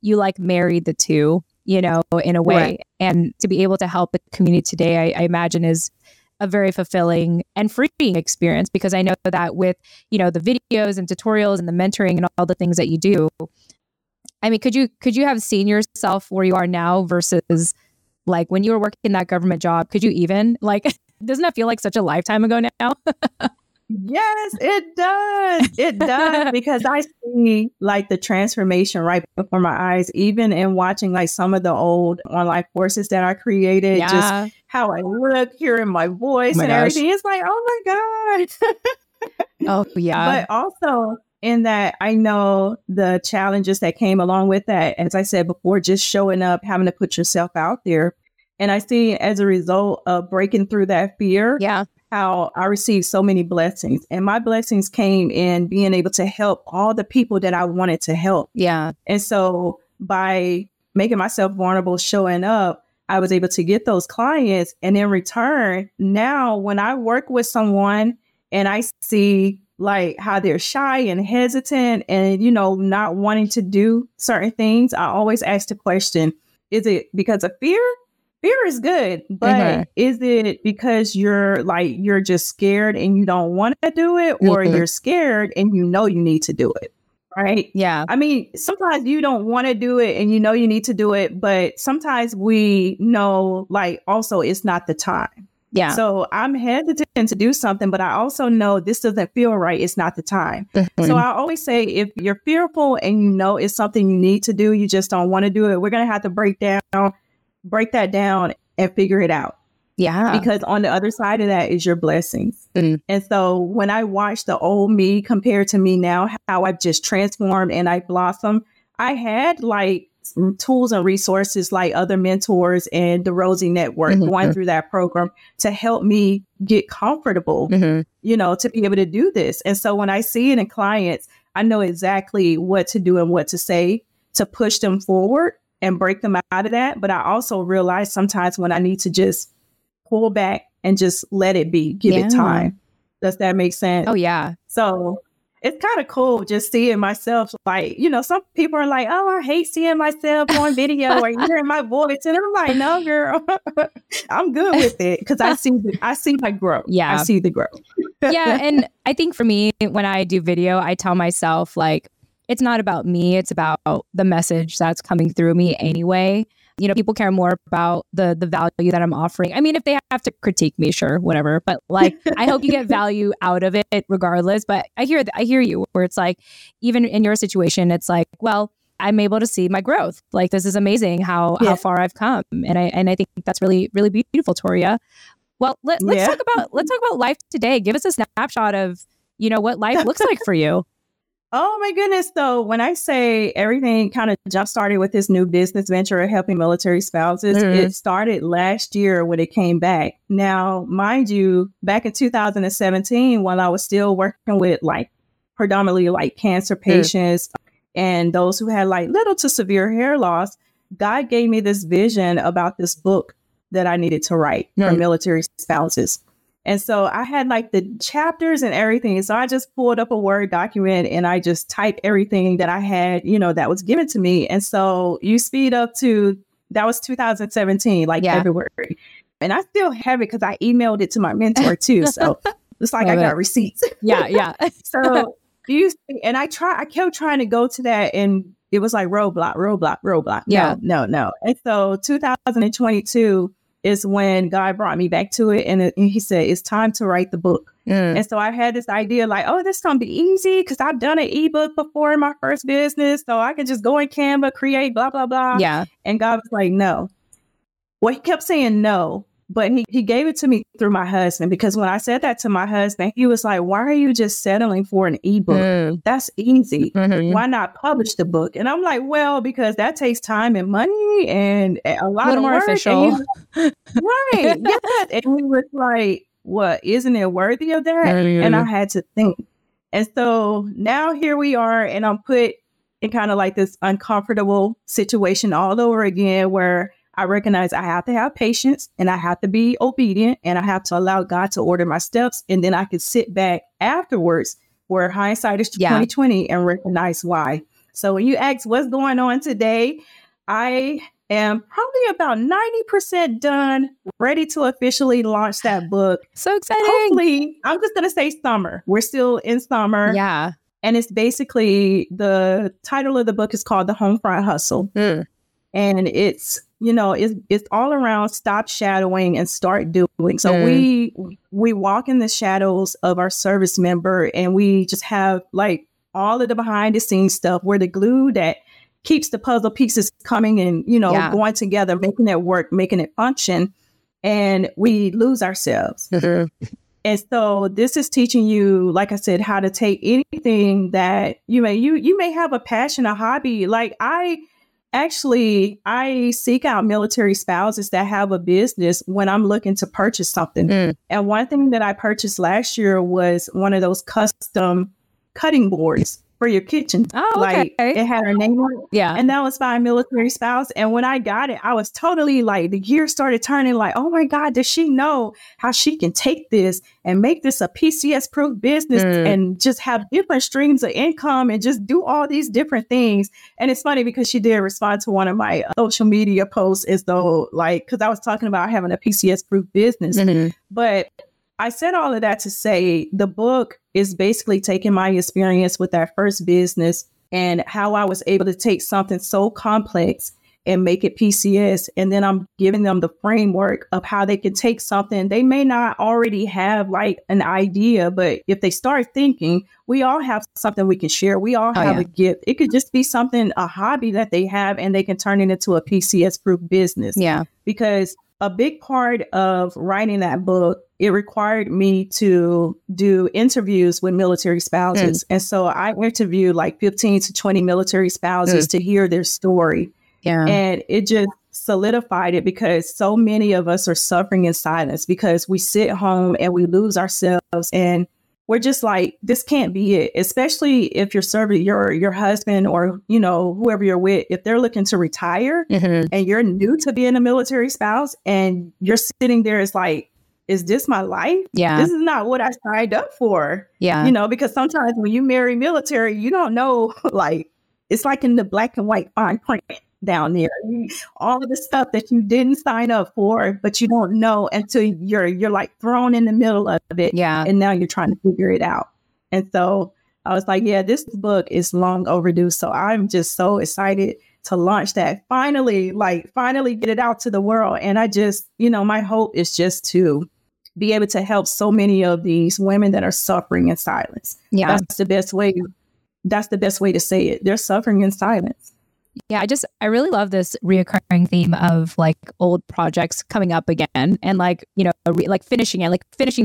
You like married the two, you know, in a way. Right. And to be able to help the community today, I imagine is a very fulfilling and freeing experience, because I know that with, you know, the videos and tutorials and the mentoring and all the things that you do, I mean, could you have seen yourself where you are now versus like when you were working that government job? Could you even like... Doesn't that feel like such a lifetime ago now? Yes, it does. It does. Because I see like the transformation right before my eyes, even in watching like some of the old online courses that I created, just how I look, hearing my voice everything. It's like, oh my God. Oh, yeah. But also in that, I know the challenges that came along with that. As I said before, just showing up, having to put yourself out there. And I see as a result of breaking through that fear, how I received so many blessings. And my blessings came in being able to help all the people that I wanted to help. Yeah. And so by making myself vulnerable, showing up, I was able to get those clients. And in return, now when I work with someone and I see like how they're shy and hesitant and, you know, not wanting to do certain things, I always ask the question, is it because of fear? Fear is good, but is it because you're just scared and you don't want to do it, or you're scared and you know you need to do it, right? Yeah. I mean, sometimes you don't want to do it and you know you need to do it, but sometimes we know like also it's not the time. Yeah. So I'm hesitant to do something, but I also know this doesn't feel right. It's not the time. Mm-hmm. So I always say, if you're fearful and you know it's something you need to do, you just don't want to do it, we're going to have to break that down and figure it out. Yeah. Because on the other side of that is your blessings. Mm. And so when I watch the old me compared to me now, how I've just transformed and I blossomed, I had like tools and resources like other mentors and the Rosie Network going through that program to help me get comfortable, you know, to be able to do this. And so when I see it in clients, I know exactly what to do and what to say to push them forward and break them out of that. But I also realize sometimes when I need to just pull back and just let it be, give it time. Does that make sense? Oh, yeah. So it's kind of cool just seeing myself like, you know, some people are like, oh, I hate seeing myself on video or hearing my voice. And I'm like, no, girl, I'm good with it because I see my growth. Yeah, I see the growth. Yeah. And I think for me, when I do video, I tell myself like, it's not about me. It's about the message that's coming through me anyway. You know, people care more about the value that I'm offering. I mean, if they have to critique me, sure, whatever. But like, I hope you get value out of it regardless. But I hear you where it's like, even in your situation, it's like, well, I'm able to see my growth. Like, this is amazing how far I've come. And I think that's really, really beautiful, Toria. Well, let's talk about life today. Give us a snapshot of, you know, what life looks like for you. Oh, my goodness. So when I say everything kind of jump-started with this new business venture of helping military spouses, it started last year when it came back. Now, mind you, back in 2017, while I was still working with like predominantly like cancer patients and those who had like little to severe hair loss, God gave me this vision about this book that I needed to write for military spouses. And so I had like the chapters and everything. So I just pulled up a Word document and I just typed everything that I had, you know, that was given to me. And so you speed up to, that was 2017, like February. And I still have it because I emailed it to my mentor too. So it's like I got receipts. Yeah, yeah. So I kept trying to go to that and it was like roadblock. Yeah. No. And so 2022, is when God brought me back to it. And he said, it's time to write the book. And so I had this idea like, oh, this is going to be easy because I've done an ebook before in my first business. So I can just go in Canva, create, blah, blah, blah. Yeah. And God was like, no. Well, he kept saying no, but he gave it to me through my husband, because when I said that to my husband, he was like, why are you just settling for an ebook? That's easy. Why not publish the book? And I'm like, well, because that takes time and money and a lot of work. Official. Right. Yes. And he was like, what, isn't it worthy of that? And I had to think. And so now here we are, and I'm put in kind of like this uncomfortable situation all over again, where I recognize I have to have patience and I have to be obedient and I have to allow God to order my steps. And then I can sit back afterwards, where hindsight is 2020, and recognize why. So when you ask what's going on today, I am probably about 90% done, ready to officially launch that book. So exciting. Hopefully, I'm just going to say summer. We're still in summer. Yeah. And it's basically, the title of the book is called The HomeFront Hustle. And it's, you know, it's all around stop shadowing and start doing. So we walk in the shadows of our service member, and we just have like all of the behind the scenes stuff. We're the glue that keeps the puzzle pieces coming and, you know, going together, making it work, making it function. And we lose ourselves. And so this is teaching you, like I said, how to take anything that you may have a passion, a hobby. Like I Actually, I seek out military spouses that have a business when I'm looking to purchase something. Mm. And one thing that I purchased last year was one of those custom cutting boards for your kitchen. Oh, okay. Like, it had her name on it. Yeah. And that was by a military spouse. And when I got it, I was totally like, the gears started turning like, oh my God, does she know how she can take this and make this a PCS proof business and just have different streams of income and just do all these different things? And it's funny because she did respond to one of my social media posts as though like, because I was talking about having a PCS proof business. Mm-hmm. But I said all of that to say the book is basically taking my experience with that first business and how I was able to take something so complex and make it PCS. And then I'm giving them the framework of how they can take something. They may not already have like an idea, but if they start thinking, we all have something we can share. We all have a gift. It could just be something, a hobby that they have, and they can turn it into a PCS proof business. Yeah. Because a big part of writing that book, it required me to do interviews with military spouses. And so I interviewed like 15 to 20 military spouses to hear their story. Yeah. And it just solidified it because so many of us are suffering in silence because we sit home and we lose ourselves and we're just like, this can't be it, especially if you're serving your husband or, you know, whoever you're with, if they're looking to retire and you're new to being a military spouse and you're sitting there, it's like, is this my life? Yeah. This is not what I signed up for. Yeah. You know, because sometimes when you marry military, you don't know, like, it's like in the black and white fine print down there. All of the stuff that you didn't sign up for, but you don't know until you're like thrown in the middle of it. Yeah. And now you're trying to figure it out. And so I was like, yeah, this book is long overdue. So I'm just so excited to launch that. Finally get it out to the world. And I just, you know, my hope is just to be able to help so many of these women that are suffering in silence. Yeah. That's the best way. That's the best way to say it. They're suffering in silence. Yeah. I really love this reoccurring theme of like old projects coming up again and like, you know, finishing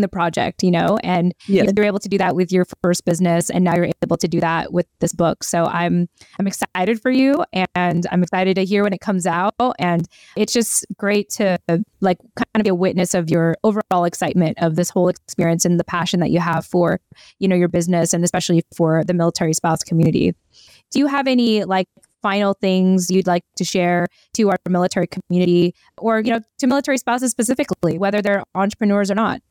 the project, you know, and you're able to do that with your first business. And now you're able to do that with this book. So I'm excited for you and I'm excited to hear when it comes out. And it's just great to like kind of be a witness of your overall excitement of this whole experience and the passion that you have for, you know, your business and especially for the military spouse community. Do you have any like final things you'd like to share to our military community or, you know, to military spouses specifically, whether they're entrepreneurs or not?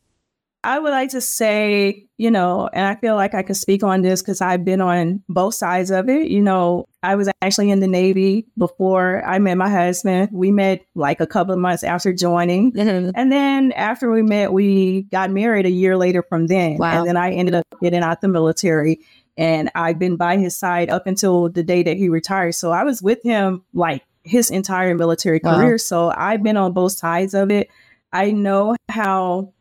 I would like to say, you know, and I feel like I could speak on this because I've been on both sides of it. You know, I was actually in the Navy before I met my husband. We met like a couple of months after joining. And then after we met, we got married a year later from then. Wow. And then I ended up getting out the military. And I've been by his side up until the day that he retired. So I was with him like his entire military career. So I've been on both sides of it. I know how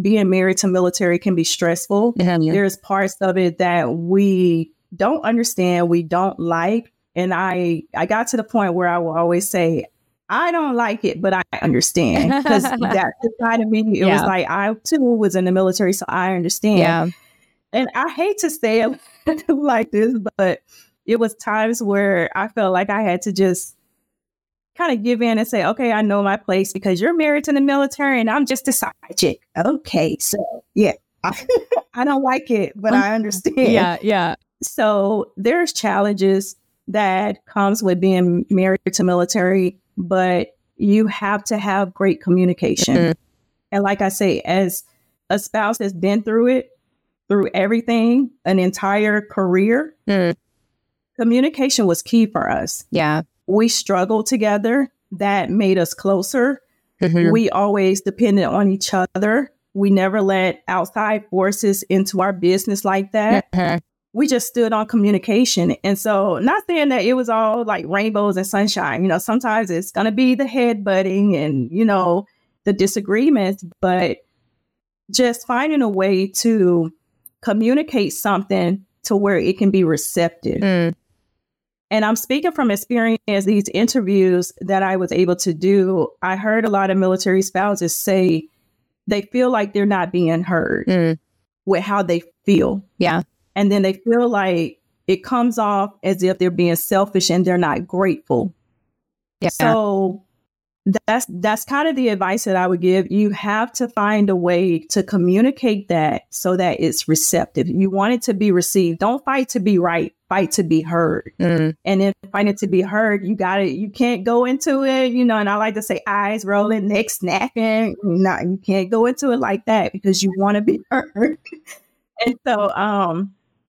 being married to military can be stressful. There's parts of it that we don't understand, we don't like. And I got to the point where I will always say, I don't like it, but I understand. Because that side of me, it was like, I too was in the military, so I understand. Yeah. And I hate to say it like this, but it was times where I felt like I had to just kind of give in and say, okay, I know my place because you're married to the military and I'm just a side chick. Okay. So yeah, I don't like it, but I understand. Yeah. Yeah. So there's challenges that comes with being married to military, but you have to have great communication. And like I say, as a spouse that's been through it, through everything, an entire career, communication was key for us. Yeah. We struggled together. That made us closer. We always depended on each other. We never let outside forces into our business like that. We just stood on communication. And so not saying that it was all like rainbows and sunshine, you know, sometimes it's going to be the head butting and, you know, the disagreements, but just finding a way to communicate something to where it can be receptive. And I'm speaking from experience, these interviews that I was able to do, I heard a lot of military spouses say they feel like they're not being heard with how they feel. Yeah. And then they feel like it comes off as if they're being selfish and they're not grateful. Yeah. So that's kind of the advice that I would give. You have to find a way to communicate that so that it's receptive. You want it to be received. Don't fight to be right. Fight to be heard. Mm-hmm. And if fight it to be heard, you got it. You can't go into it, you know, and I like to say eyes rolling, neck snapping. No, you can't go into it like that because you want to be heard. And so,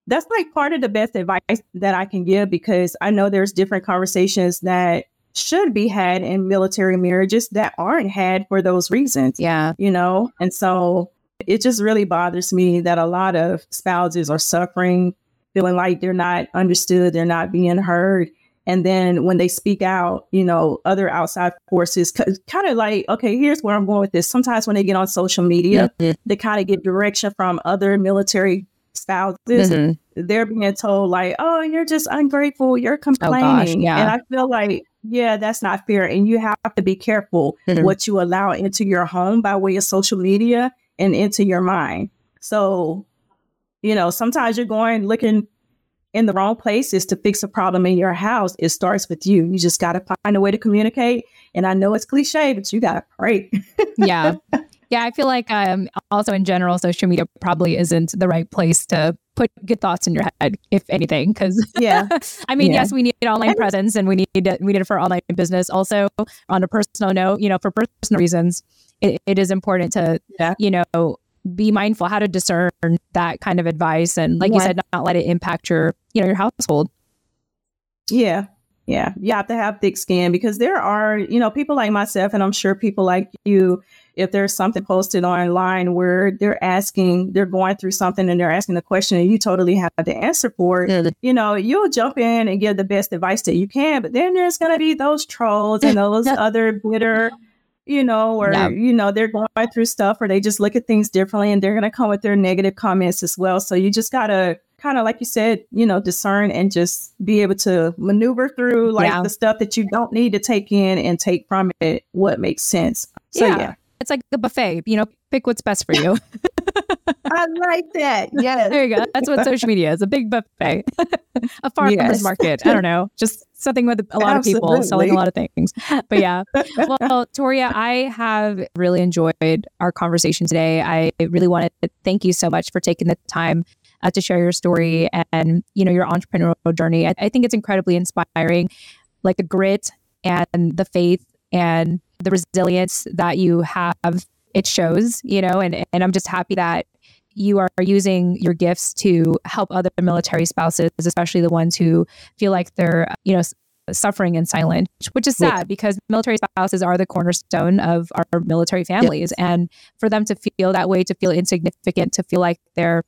that's like part of the best advice that I can give, because I know there's different conversations that should be had in military marriages that aren't had for those reasons. Yeah. You know, and so it just really bothers me that a lot of spouses are suffering, feeling like they're not understood, they're not being heard. And then when they speak out, you know, other outside forces kind of like, okay, here's where I'm going with this. Sometimes when they get on social media, yeah, they kind of get direction from other military spouses. Mm-hmm. They're being told like, oh, you're just ungrateful. You're complaining. Oh, gosh, yeah. And I feel like, yeah, that's not fair. And you have to be careful mm-hmm. what you allow into your home by way of social media and into your mind. So, you know, sometimes you're going looking in the wrong places to fix a problem in your house. It starts with you. You just got to find a way to communicate. And I know it's cliche, but you got to pray. Yeah. Yeah. I feel like also in general, social media probably isn't the right place to put good thoughts in your head, if anything, because yeah, I mean, yeah, yes, we need online presence and we need it for online business. Also, on a personal note, you know, for personal reasons, it is important to, yeah, you know, be mindful how to discern that kind of advice. And like, yeah, you said, not let it impact your, you know, your household. Yeah. Yeah. You have to have thick skin, because there are, you know, people like myself, and I'm sure people like you, if there's something posted online where they're going through something and they're asking a question and you totally have the answer for it, you know, you'll jump in and give the best advice that you can. But then there's going to be those trolls and those other bitter, you know, or, yeah, you know, they're going through stuff or they just look at things differently, and they're going to come with their negative comments as well. So you just got to kind of, like you said, you know, discern and just be able to maneuver through like, yeah, the stuff that you don't need to take in and take from it what makes sense. So, yeah. Yeah. It's like the buffet, you know, pick what's best for you. I like that. Yes. There you go. That's what social media is. A big buffet, a farmer's market. I don't know. Just something with a lot of people selling a lot of things. But yeah. Well, Toria, I have really enjoyed our conversation today. I really wanted to thank you so much for taking the time to share your story and, you know, your entrepreneurial journey. I think it's incredibly inspiring, like the grit and the faith and the resilience that you have, it shows, you know, and I'm just happy that you are using your gifts to help other military spouses, especially the ones who feel like they're, you know, suffering in silence, which is sad, because military spouses are the cornerstone of our military families. Yes. And for them to feel that way, to feel insignificant, to feel like they're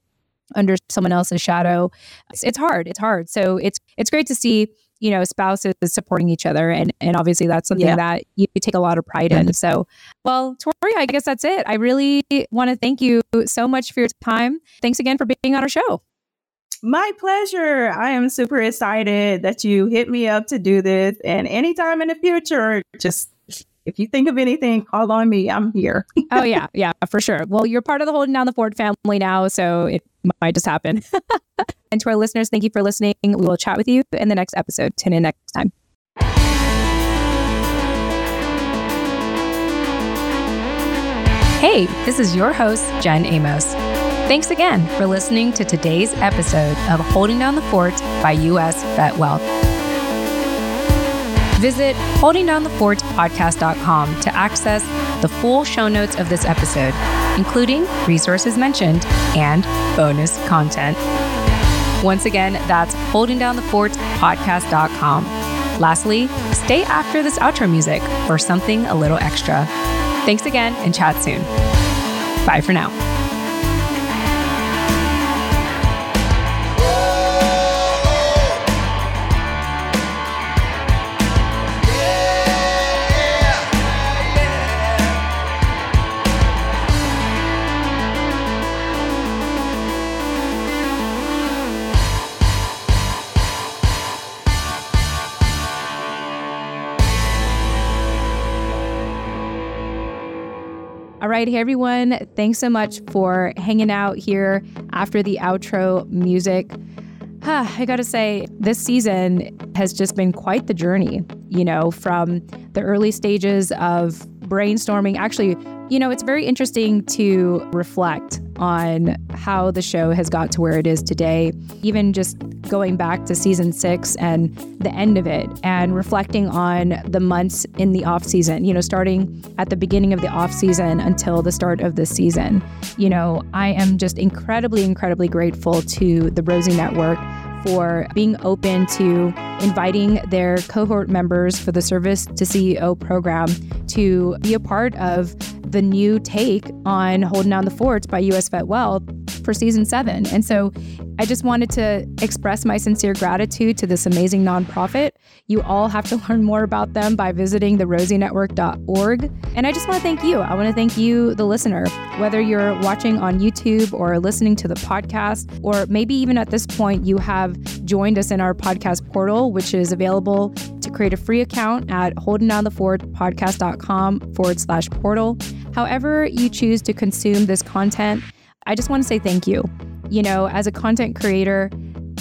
under someone else's shadow, it's hard. It's hard. So it's great to see, you know, spouses supporting each other. And obviously that's something that you take a lot of pride in. So, well, Toria, I guess that's it. I really want to thank you so much for your time. Thanks again for being on our show. My pleasure. I am super excited that you hit me up to do this. And anytime in the future, just if you think of anything, call on me. I'm here. Oh, yeah. Yeah, for sure. Well, you're part of the Holding Down the Fort family now, so it might just happen. And to our listeners, thank you for listening. We will chat with you in the next episode. Tune in next time. Hey, this is your host, Jen Amos. Thanks again for listening to today's episode of Holding Down the Fort by U.S. Vet Wealth. Visit holdingdownthefortpodcast.com to access the full show notes of this episode, including resources mentioned and bonus content. Once again, that's holdingdownthefortpodcast.com. Lastly, stay after this outro music for something a little extra. Thanks again and chat soon. Bye for now. All right. Hey, everyone. Thanks so much for hanging out here after the outro music. I gotta say, this season has just been quite the journey, from the early stages of brainstorming. Actually, it's very interesting to reflect on how the show has got to where it is today, even just going back to season 6 and the end of it and reflecting on the months in the off season, starting at the beginning of the off season until the start of this season. I am just incredibly grateful to the Rosie Network for being open to inviting their cohort members for the Service2CEO program to be a part of the new take on Holding Down the Fort by U.S. Vet Wealth for season 7. And so I just wanted to express my sincere gratitude to this amazing nonprofit. You all have to learn more about them by visiting therosienetwork.org. And I just want to thank you. I want to thank you, the listener, whether you're watching on YouTube or listening to the podcast, or maybe even at this point, you have joined us in our podcast portal, which is available to create a free account at holdingdownthefortpodcast.com/portal. However you choose to consume this content, I just want to say thank you. As a content creator,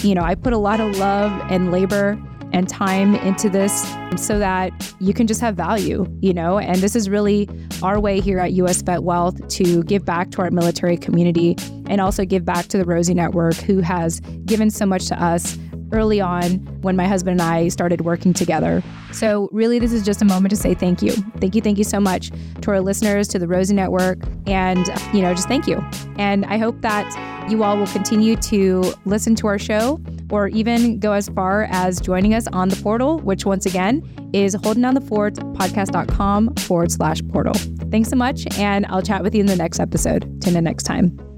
I put a lot of love and labor and time into this so that you can just have value, and this is really our way here at U.S. Vet Wealth to give back to our military community and also give back to the Rosie Network, who has given so much to us early on when my husband and I started working together. So really, this is just a moment to say thank you. Thank you. Thank you so much to our listeners, to the Rosie Network, and, just thank you. And I hope that you all will continue to listen to our show or even go as far as joining us on the portal, which once again is holdingdownthefortpodcast.com/portal. Thanks so much. And I'll chat with you in the next episode. Till next time.